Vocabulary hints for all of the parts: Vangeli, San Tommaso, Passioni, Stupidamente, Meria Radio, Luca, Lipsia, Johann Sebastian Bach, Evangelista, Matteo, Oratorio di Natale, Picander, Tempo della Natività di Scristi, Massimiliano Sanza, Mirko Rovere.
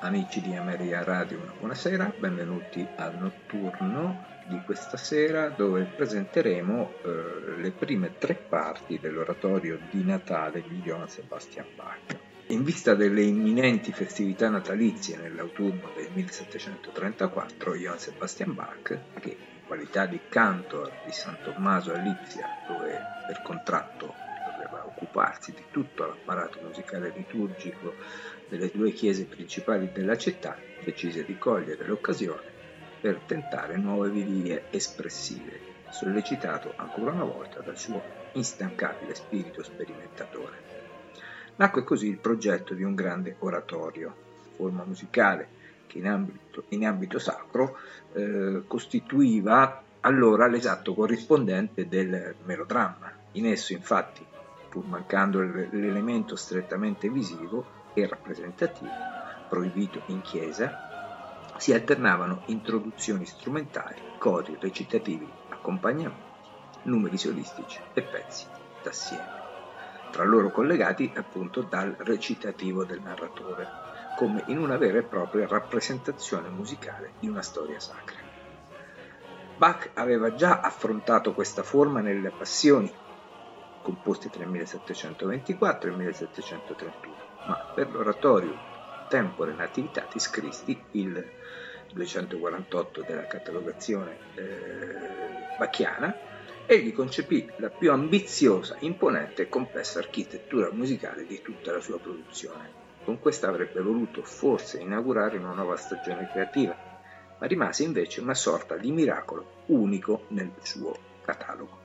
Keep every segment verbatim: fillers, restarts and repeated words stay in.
Amici di Meria Radio, buonasera, benvenuti al notturno di questa sera dove presenteremo eh, le prime tre parti dell'oratorio di Natale di Johann Sebastian Bach. In vista delle imminenti festività natalizie nell'autunno del millesettecentotrentaquattro, Johann Sebastian Bach, che in qualità di cantor di San Tommaso a Lipsia, dove per contratto doveva occuparsi di tutto l'apparato musicale liturgico delle due chiese principali della città, decise di cogliere l'occasione per tentare nuove vie espressive, sollecitato ancora una volta dal suo instancabile spirito sperimentatore. Nacque così il progetto di un grande oratorio, forma musicale che in ambito, in ambito sacro eh, costituiva allora l'esatto corrispondente del melodramma. In esso, infatti, pur mancando l'elemento strettamente visivo e rappresentativo, proibito in chiesa, si alternavano introduzioni strumentali, cori recitativi, accompagnamenti, numeri solistici e pezzi d'assieme, tra loro collegati appunto dal recitativo del narratore, come in una vera e propria rappresentazione musicale di una storia sacra. Bach aveva già affrontato questa forma nelle Passioni, composte tra il millesettecentoventiquattro e il millesettecentotrentuno, ma per l'oratorio Tempo della Natività di Scristi, il duecentoquarantotto della catalogazione eh, bacchiana, egli concepì la più ambiziosa, imponente e complessa architettura musicale di tutta la sua produzione. Con questa avrebbe voluto forse inaugurare una nuova stagione creativa, ma rimase invece una sorta di miracolo unico nel suo catalogo.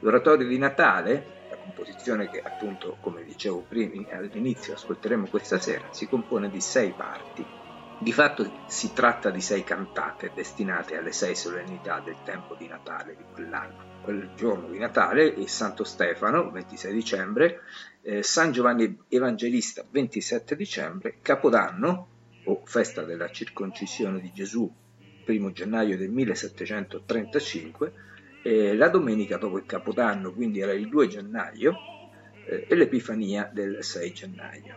L'oratorio di Natale, composizione che appunto, come dicevo prima, all'inizio ascolteremo questa sera, si compone di sei parti. Di fatto si tratta di sei cantate destinate alle sei solennità del tempo di Natale di quell'anno. Quel giorno di Natale, il Santo Stefano, ventisei dicembre, eh, San Giovanni Evangelista, ventisette dicembre, Capodanno, o festa della circoncisione di Gesù, primo gennaio del millesettecentotrentacinque, Eh, la domenica dopo il Capodanno, quindi era il due gennaio, eh, e l'Epifania del sei gennaio.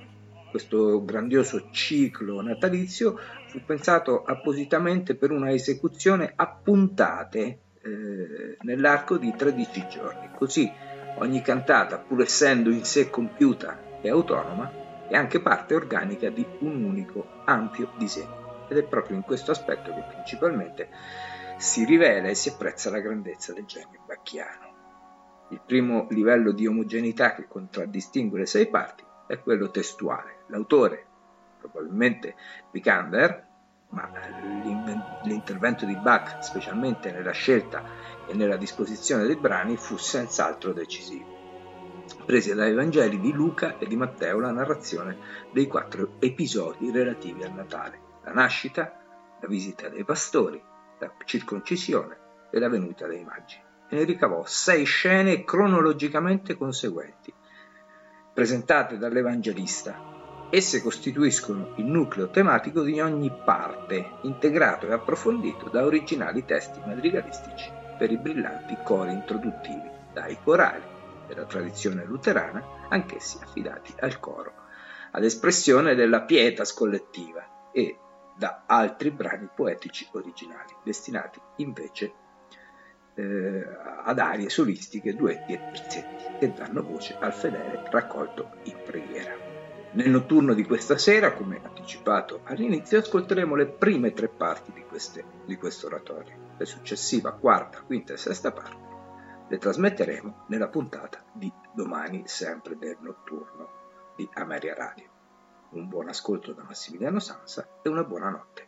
Questo grandioso ciclo natalizio fu pensato appositamente per una esecuzione a puntate eh, nell'arco di tredici giorni. Così ogni cantata, pur essendo in sé compiuta e autonoma, è anche parte organica di un unico ampio disegno. Ed è proprio in questo aspetto che principalmente si rivela e si apprezza la grandezza del genio bacchiano. Il primo livello di omogeneità che contraddistingue le sei parti è quello testuale. L'autore, probabilmente Picander, ma l'intervento di Bach, specialmente nella scelta e nella disposizione dei brani, fu senz'altro decisivo. Prese dai Vangeli di Luca e di Matteo la narrazione dei quattro episodi relativi al Natale: la nascita, la visita dei pastori, la circoncisione e la venuta dei magi, e ne ricavò sei scene cronologicamente conseguenti, presentate dall'Evangelista. Esse costituiscono il nucleo tematico di ogni parte, integrato e approfondito da originali testi madrigalistici per i brillanti cori introduttivi, dai corali della tradizione luterana, anch'essi affidati al coro, ad espressione della pietas collettiva, e da altri brani poetici originali, destinati invece eh, ad arie solistiche, duetti e pezzetti, che danno voce al fedele raccolto in preghiera. Nel notturno di questa sera, come anticipato all'inizio, ascolteremo le prime tre parti di, queste, di questo oratorio. Le successive quarta, quinta e sesta parte le trasmetteremo nella puntata di domani, sempre del notturno di Meria Radio. Un buon ascolto da Massimiliano Sanza e una buona notte.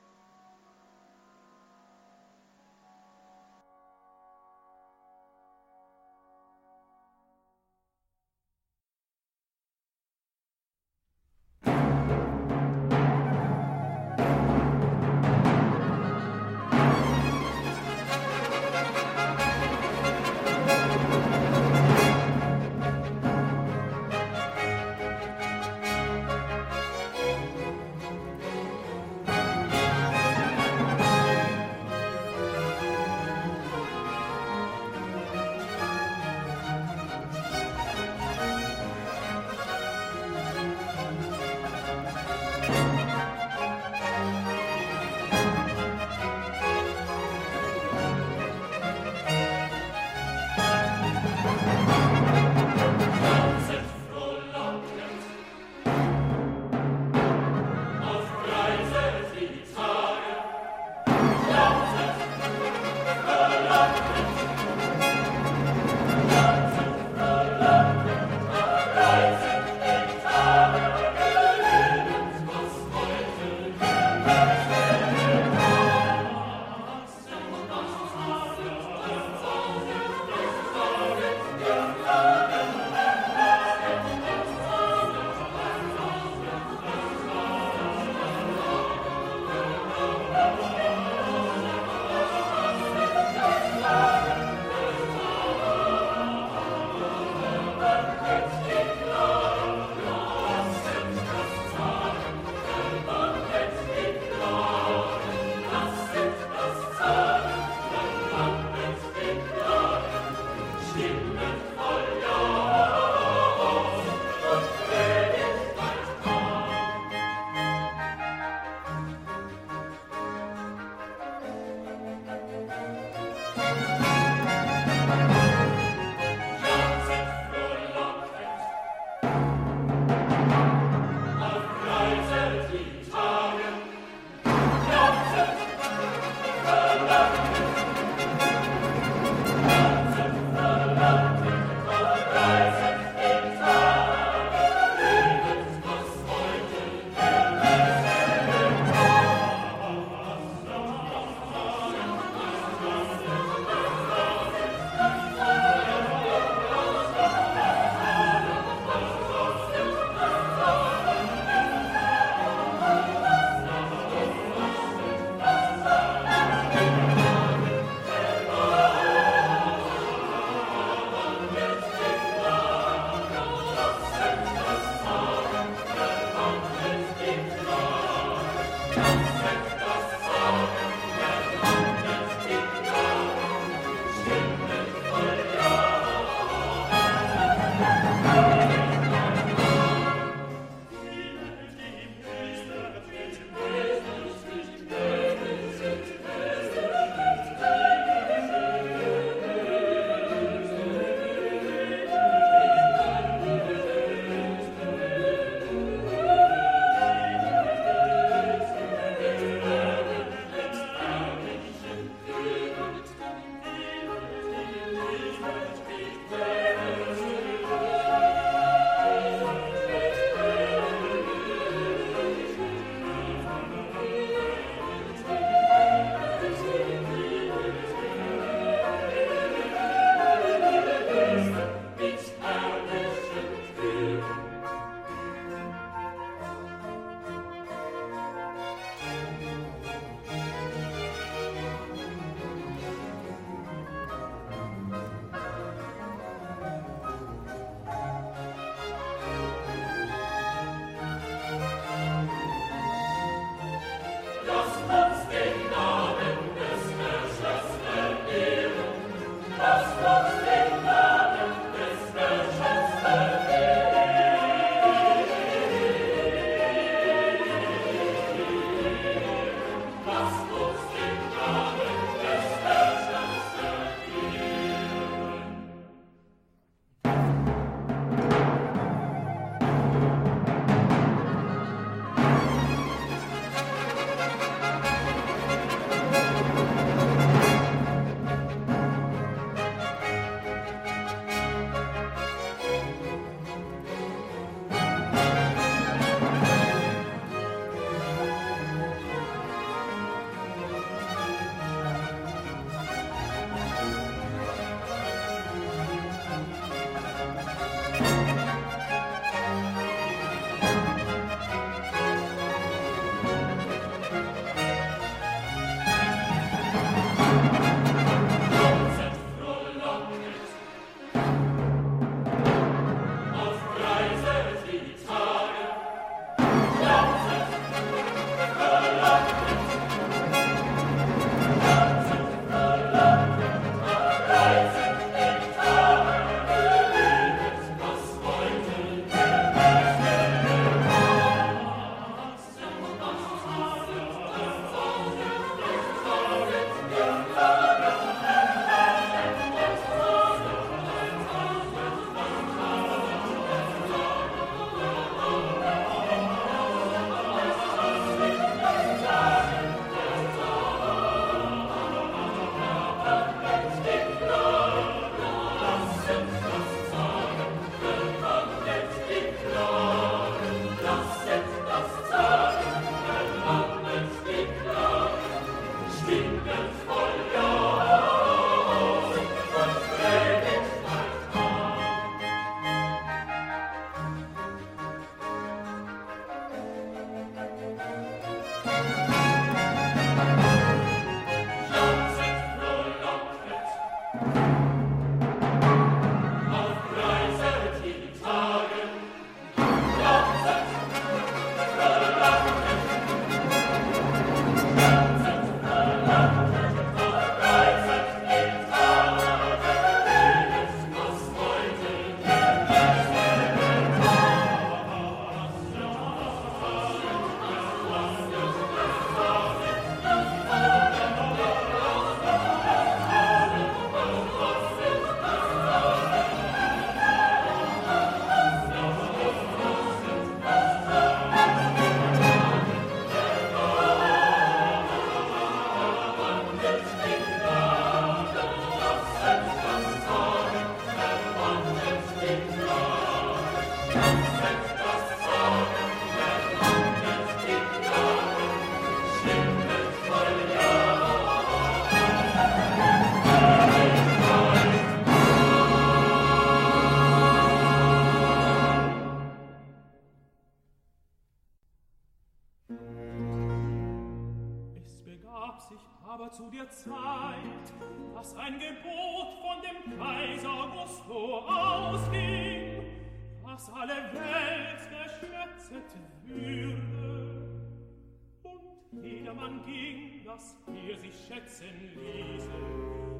Schönste,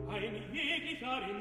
wenn ich liebste, meint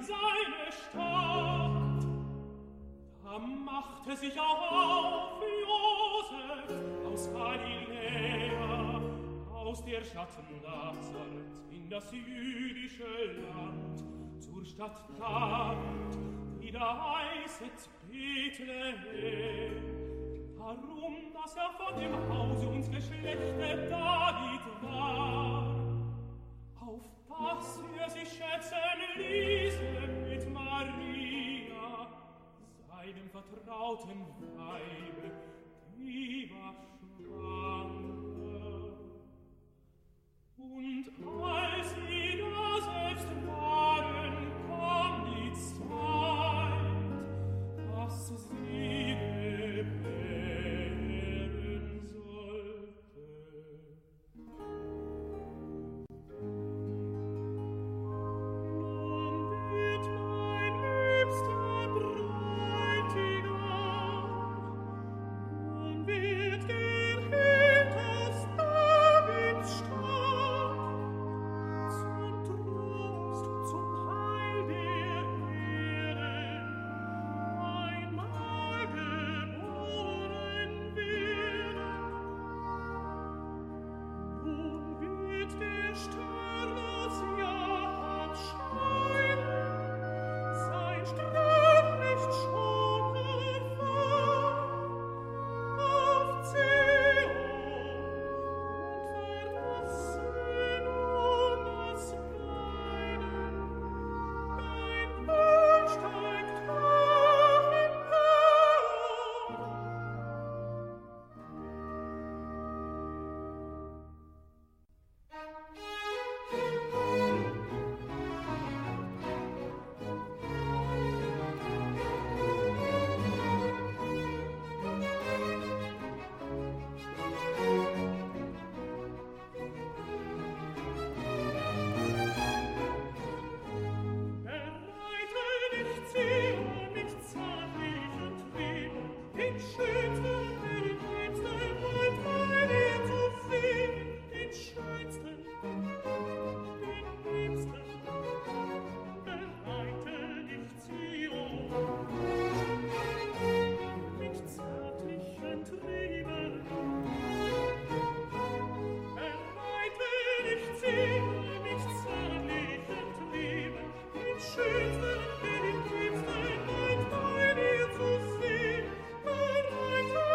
meine zu sehen, mein Reiter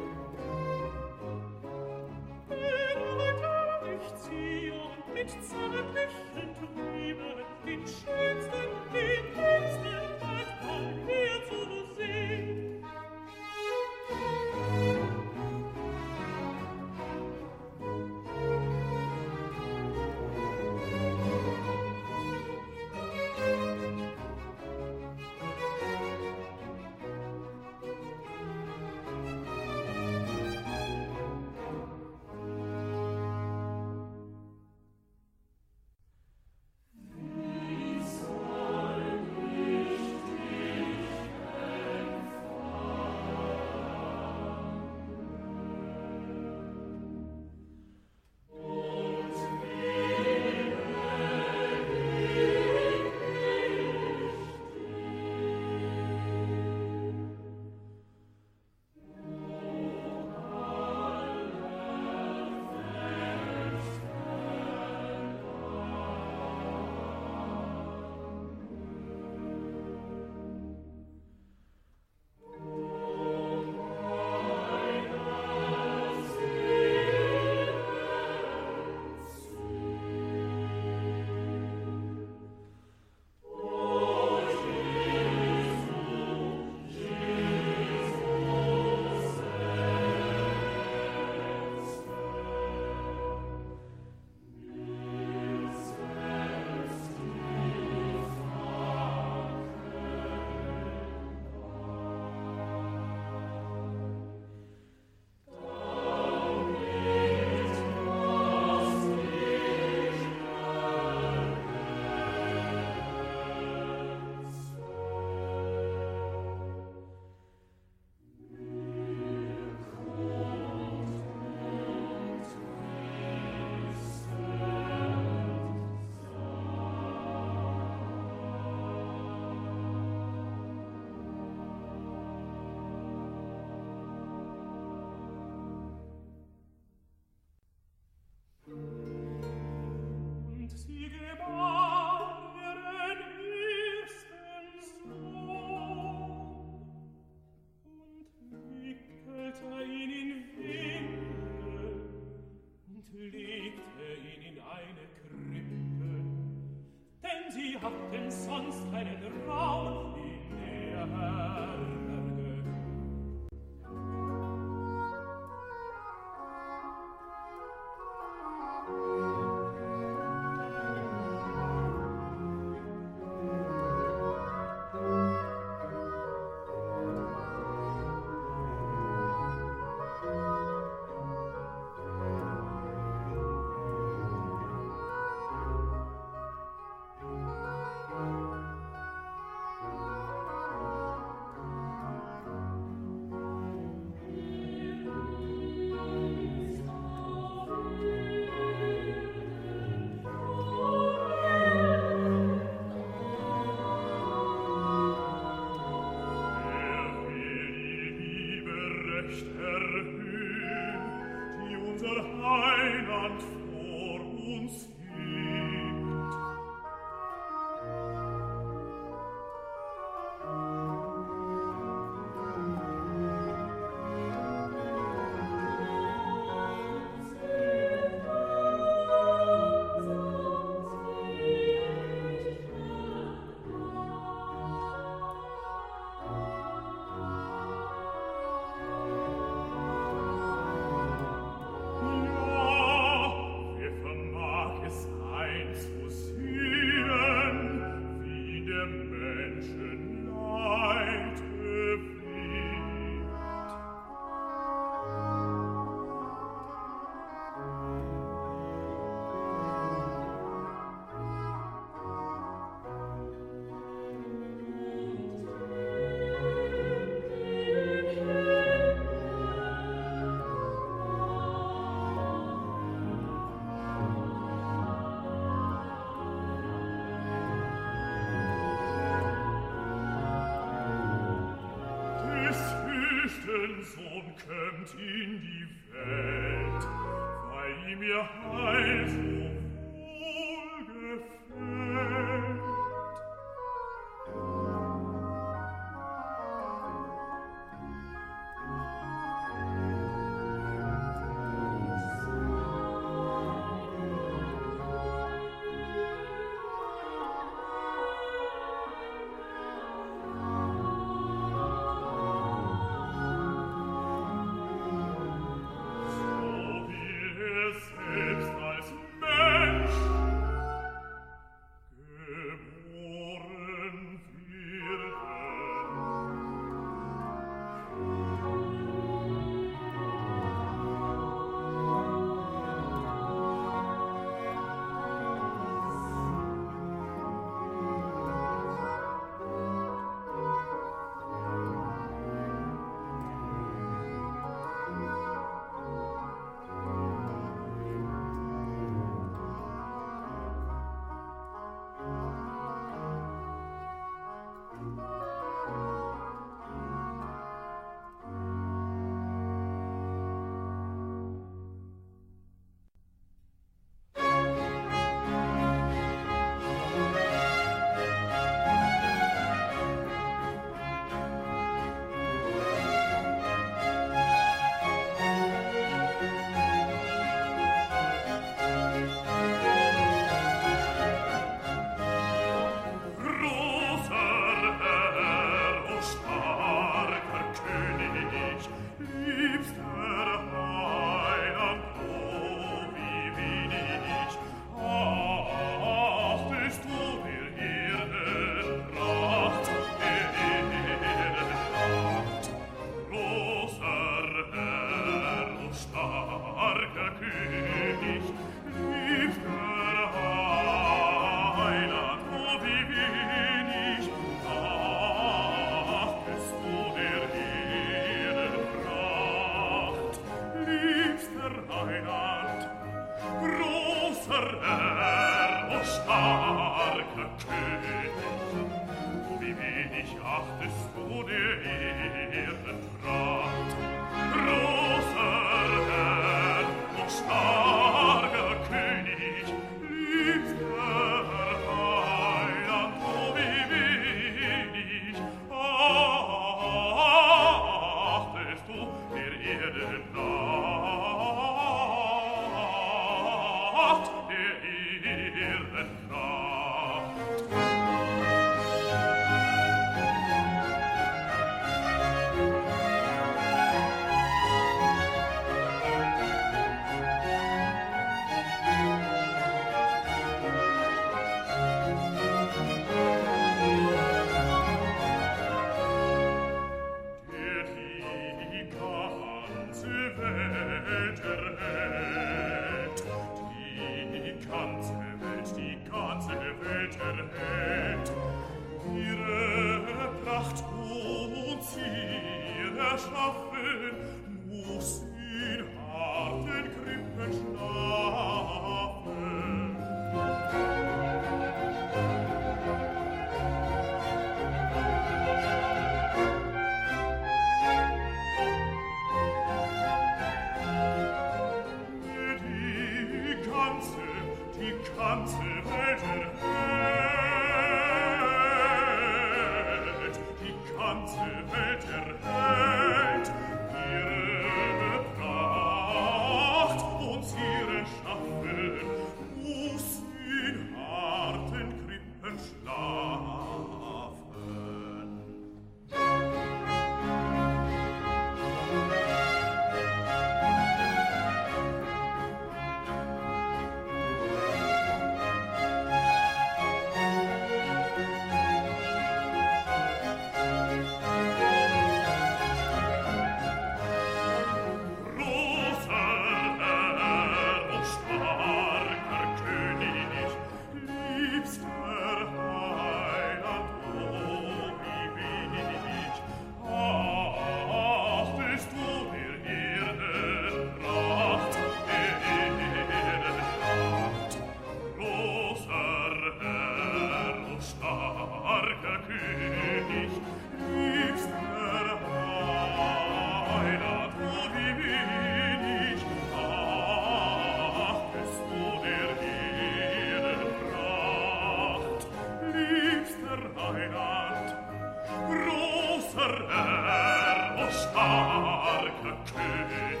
starker König,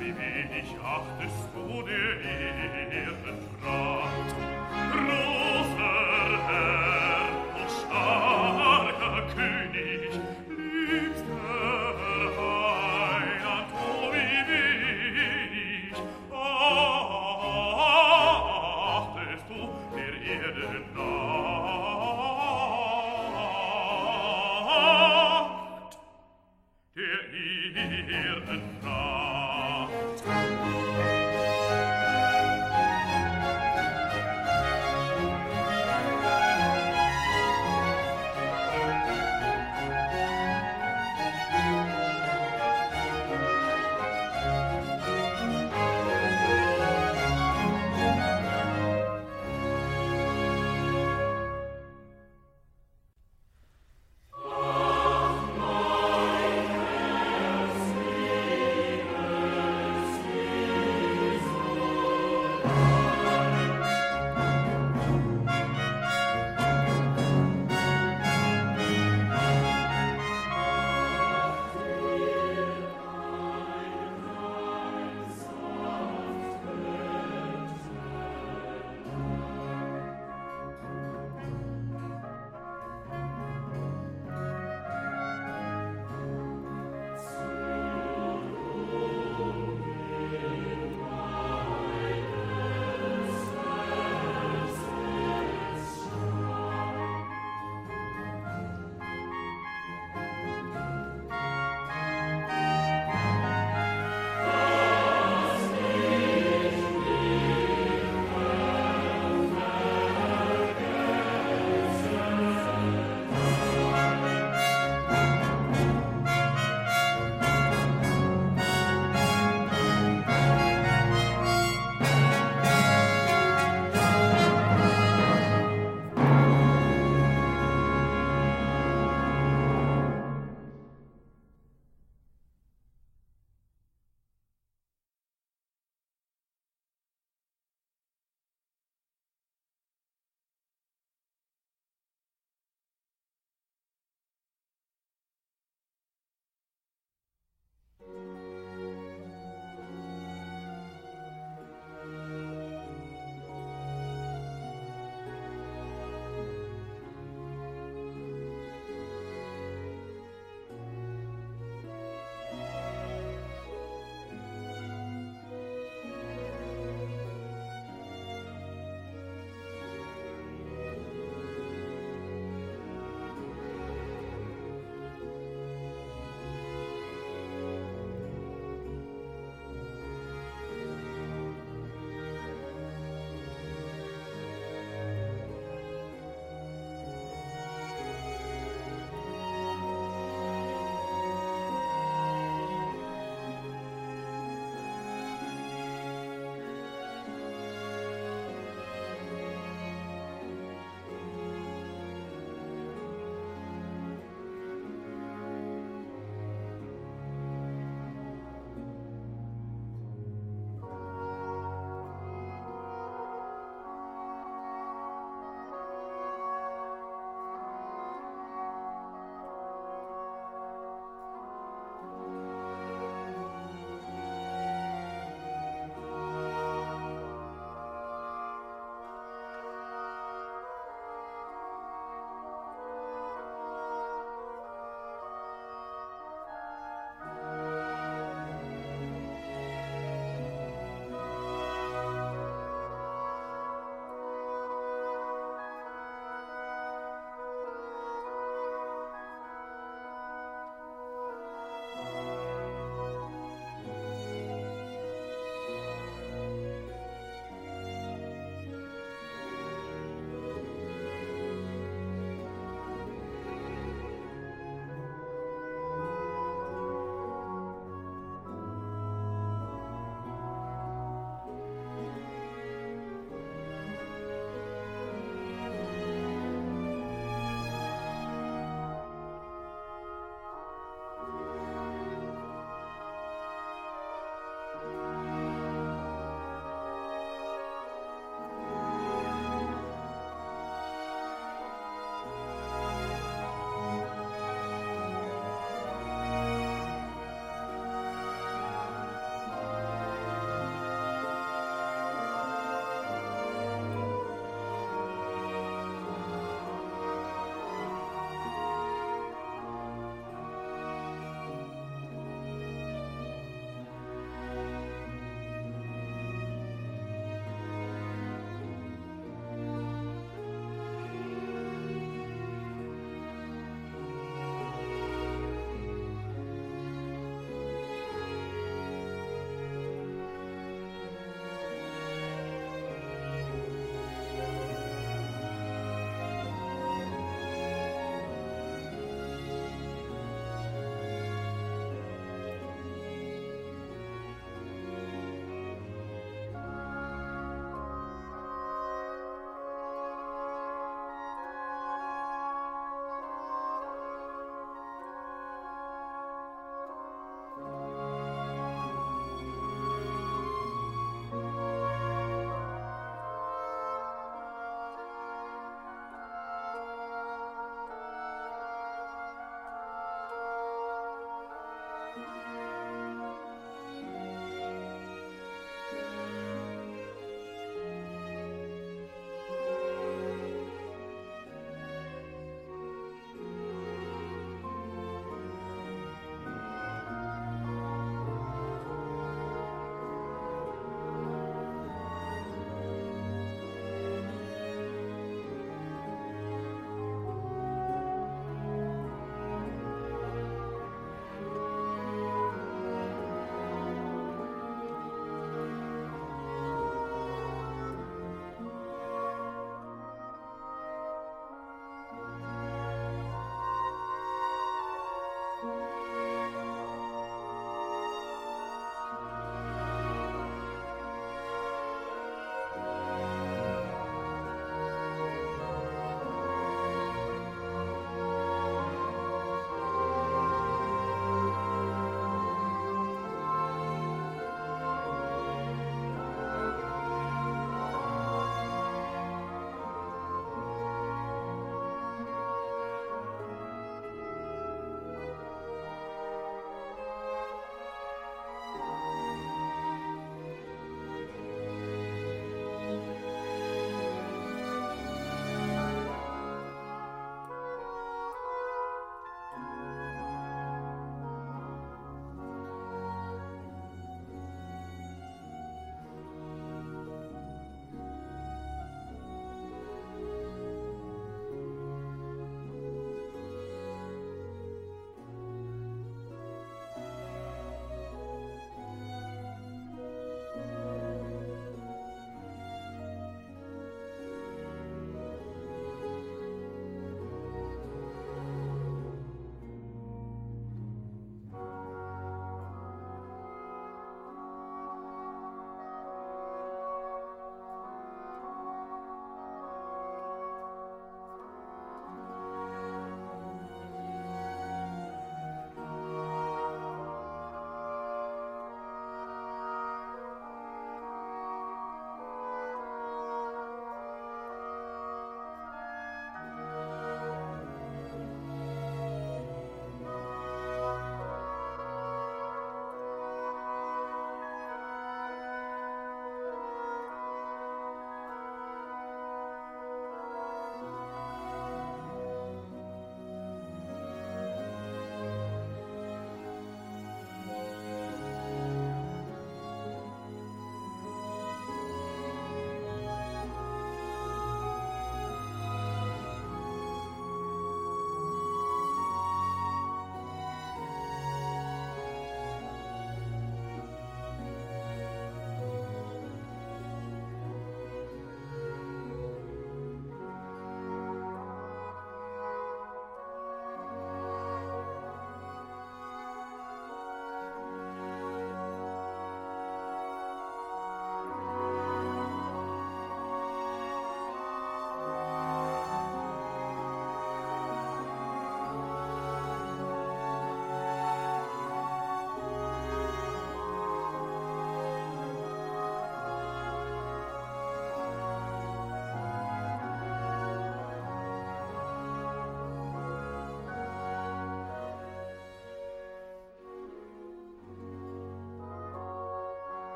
wie wenig achtest du der Ehrenpracht. Großer Herr und starker König, liebster Heiland, oh wie wenig achtest du der Ehrenpracht. Amen.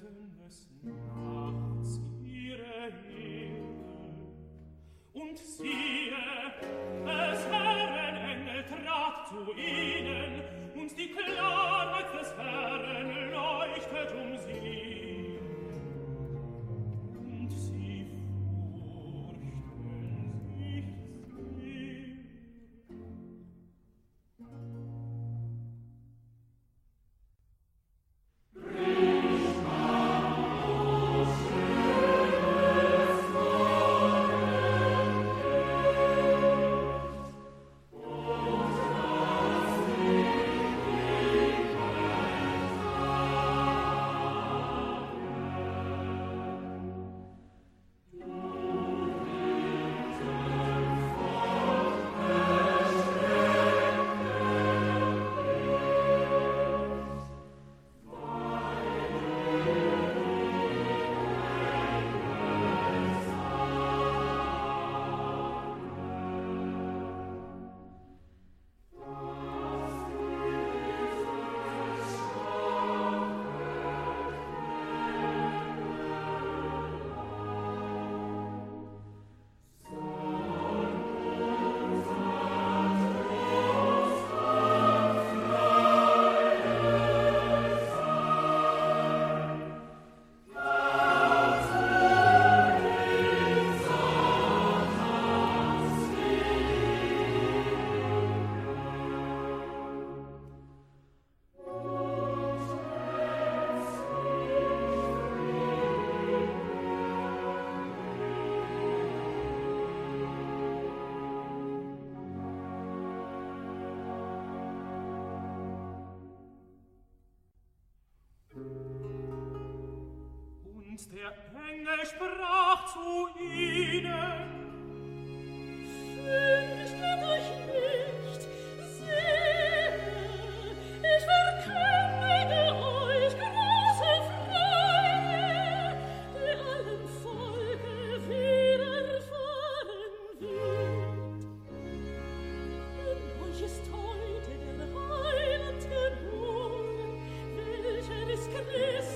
Währten des Nachts ihre Hände, und siehe, des Herren Engel trat zu ihnen, und die Klarheit des Herren leuchtet um sie. Und sie furchten sich sehr. Der Engel sprach zu ihnen: Fürchtet euch nicht, seht, ich verkündige euch große Freude, die allem Volke widerfahren wird. In euch ist heute der Heiland geboren, welcher ist Christus.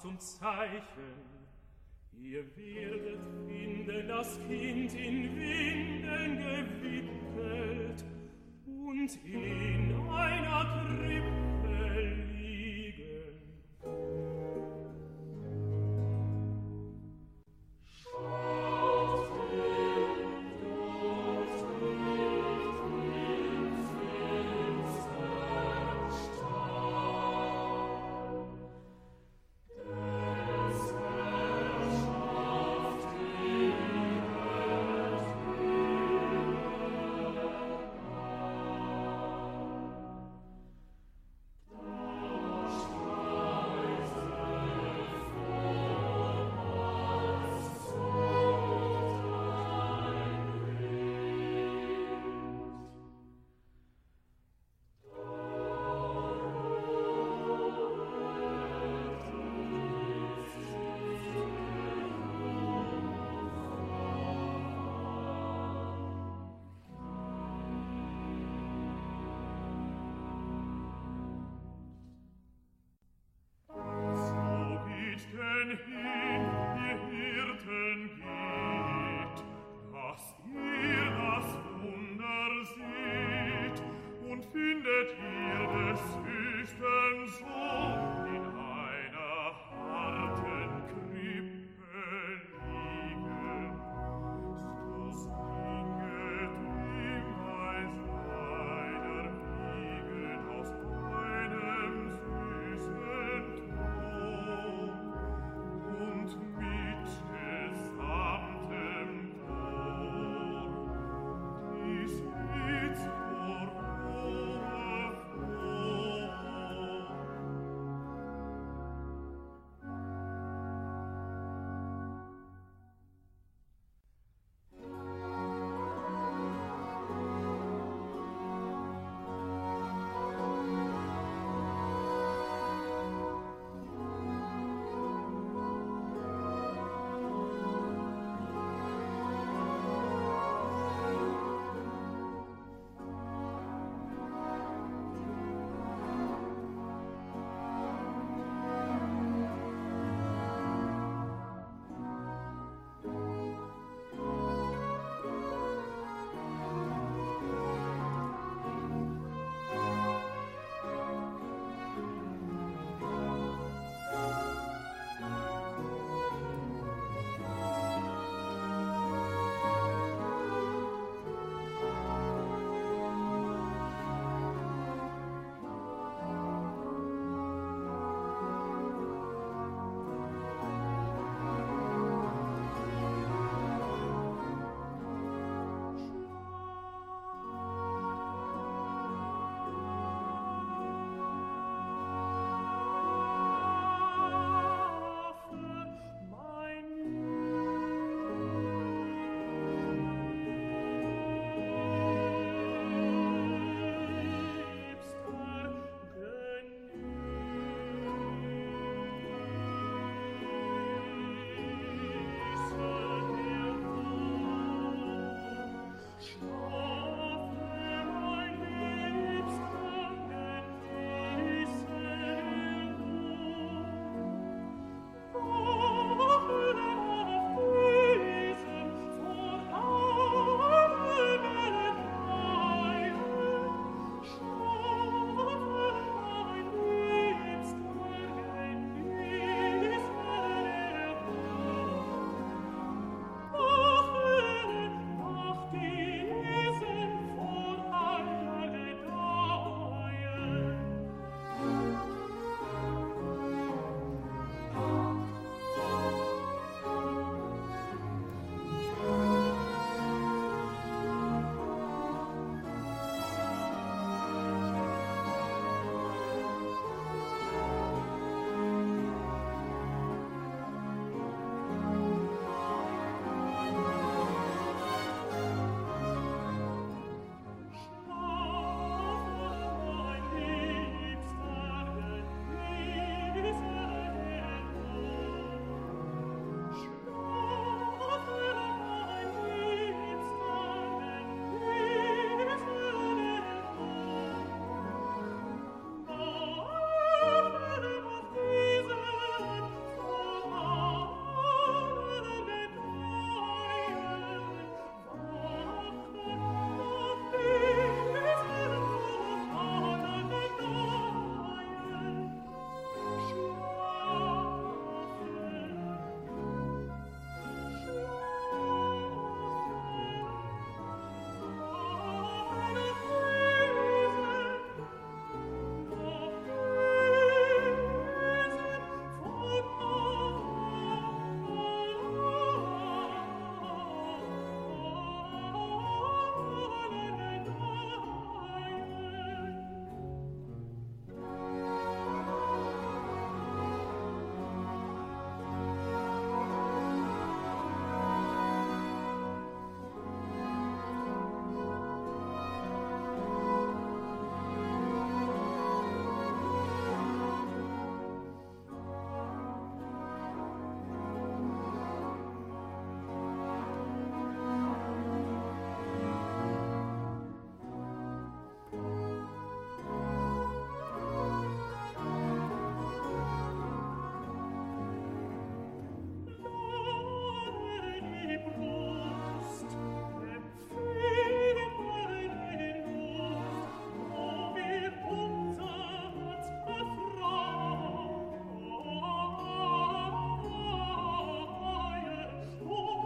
Kraft und Zeichen. Ihr werdet finden das Kind in Winden gewickelt und in einer Krippe liegen.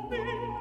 Amen.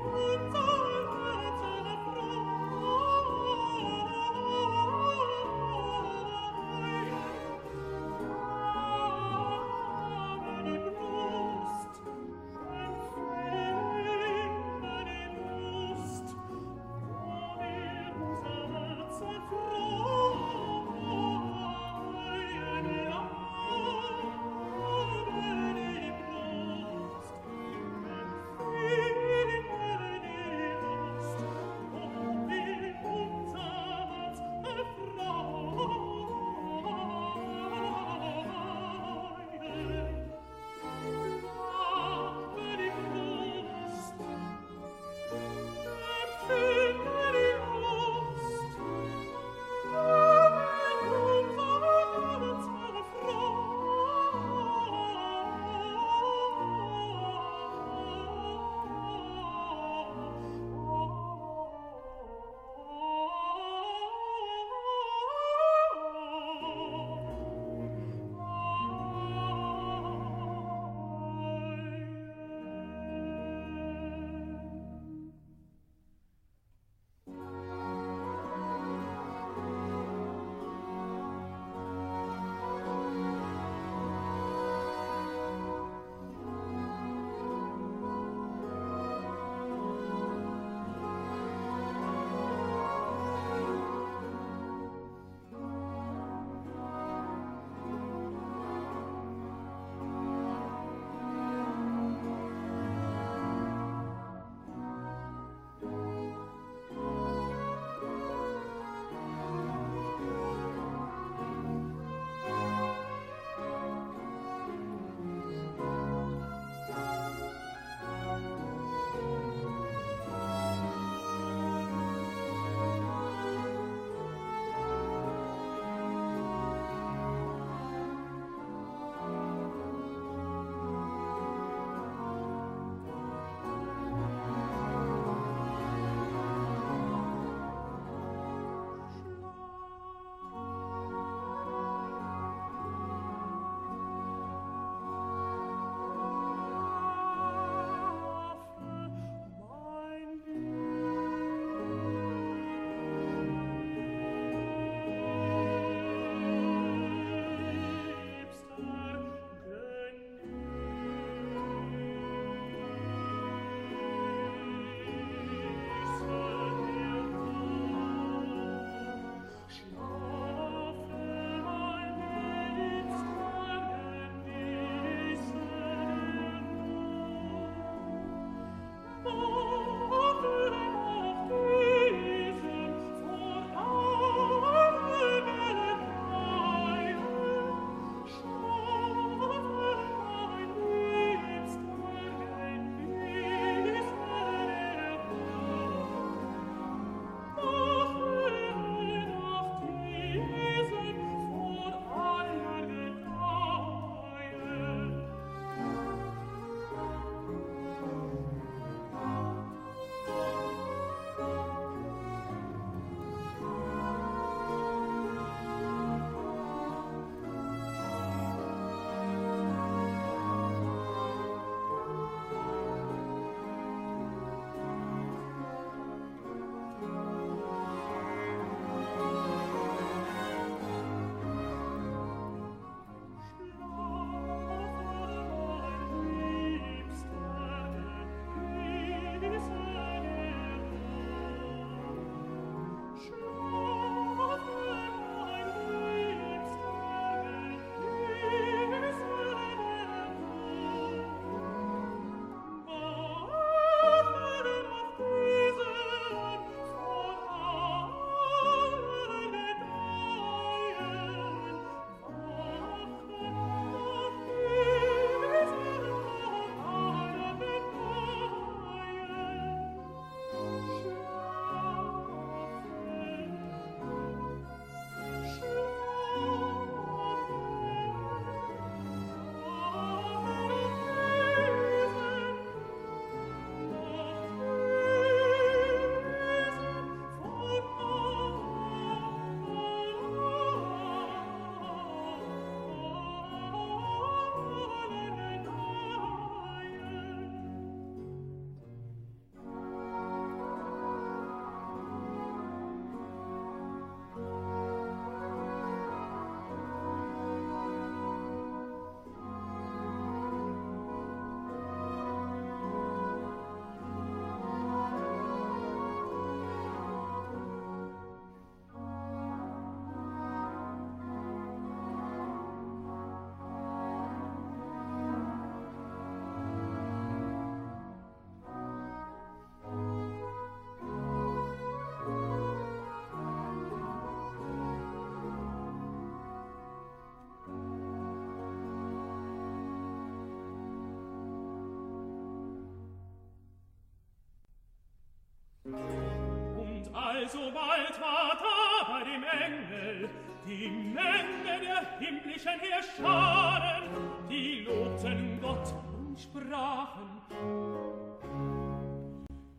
sobald war da bei dem Engel, die Menge der himmlischen Heerscharen, die lobten Gott und sprachen.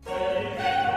Oh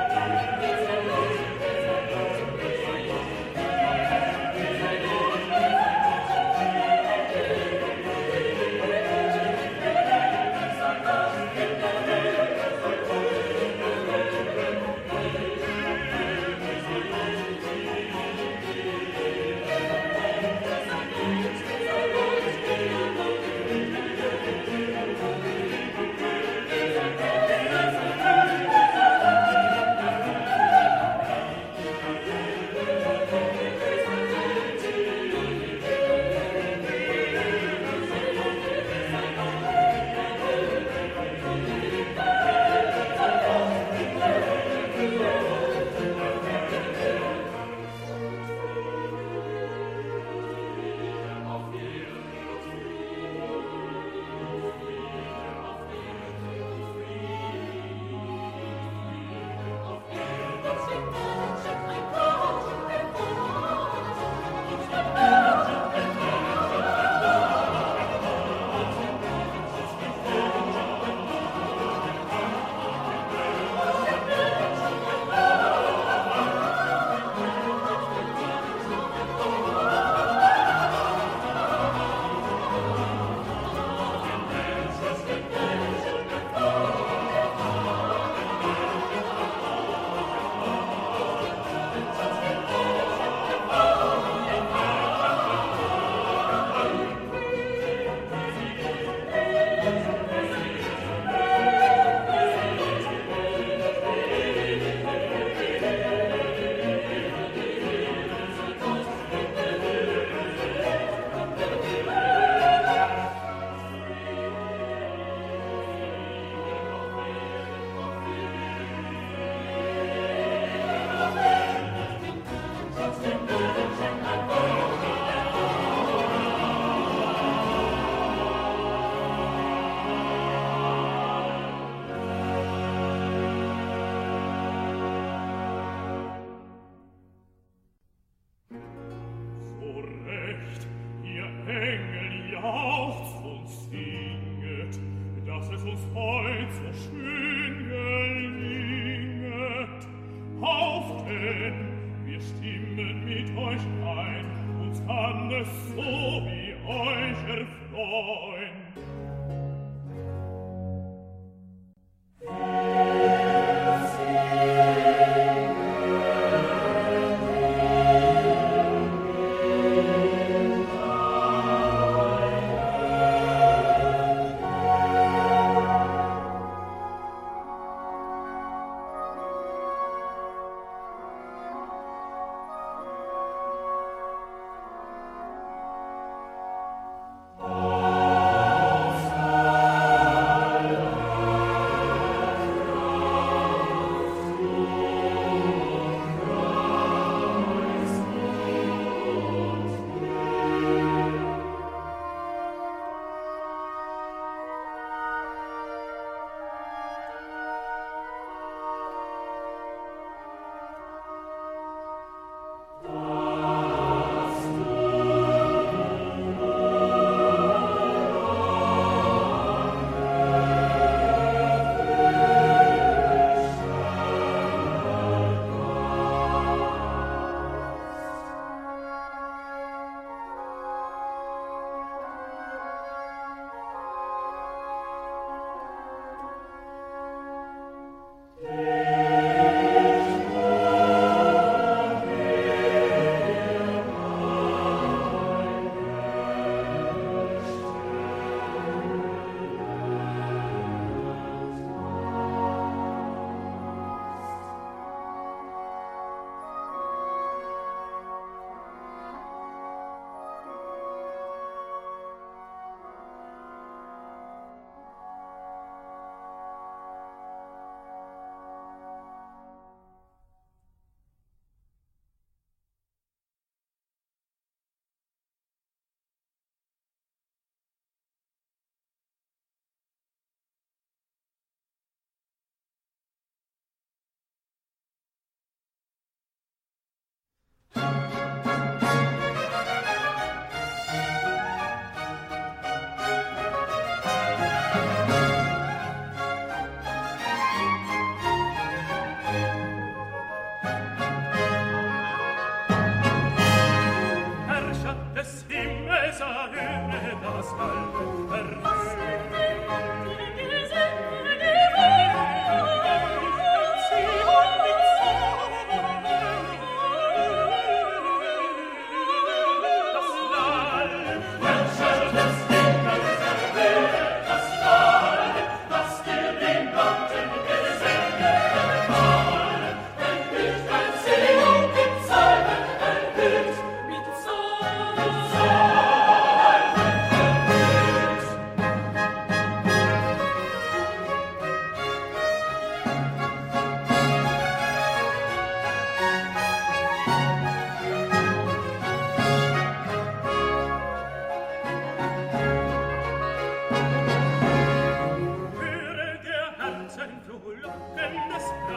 Macht uns frei, dein Name.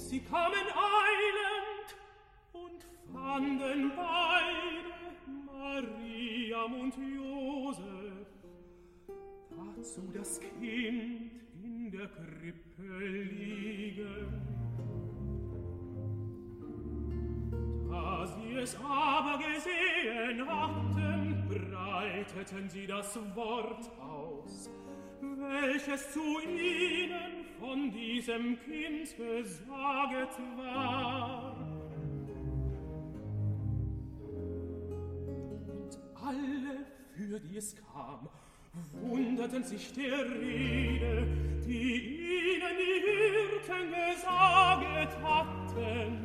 Sie kamen eilend und fanden beide, Mariam und Josef, dazu das Kind in der Krippe liegen. Da sie es aber gesehen hatten, breiteten sie das Wort aus, welches zu ihnen von diesem Kind besaget war. Und alle, für die es kam, wunderten sich der Rede, die ihnen die Hirten gesaget hatten.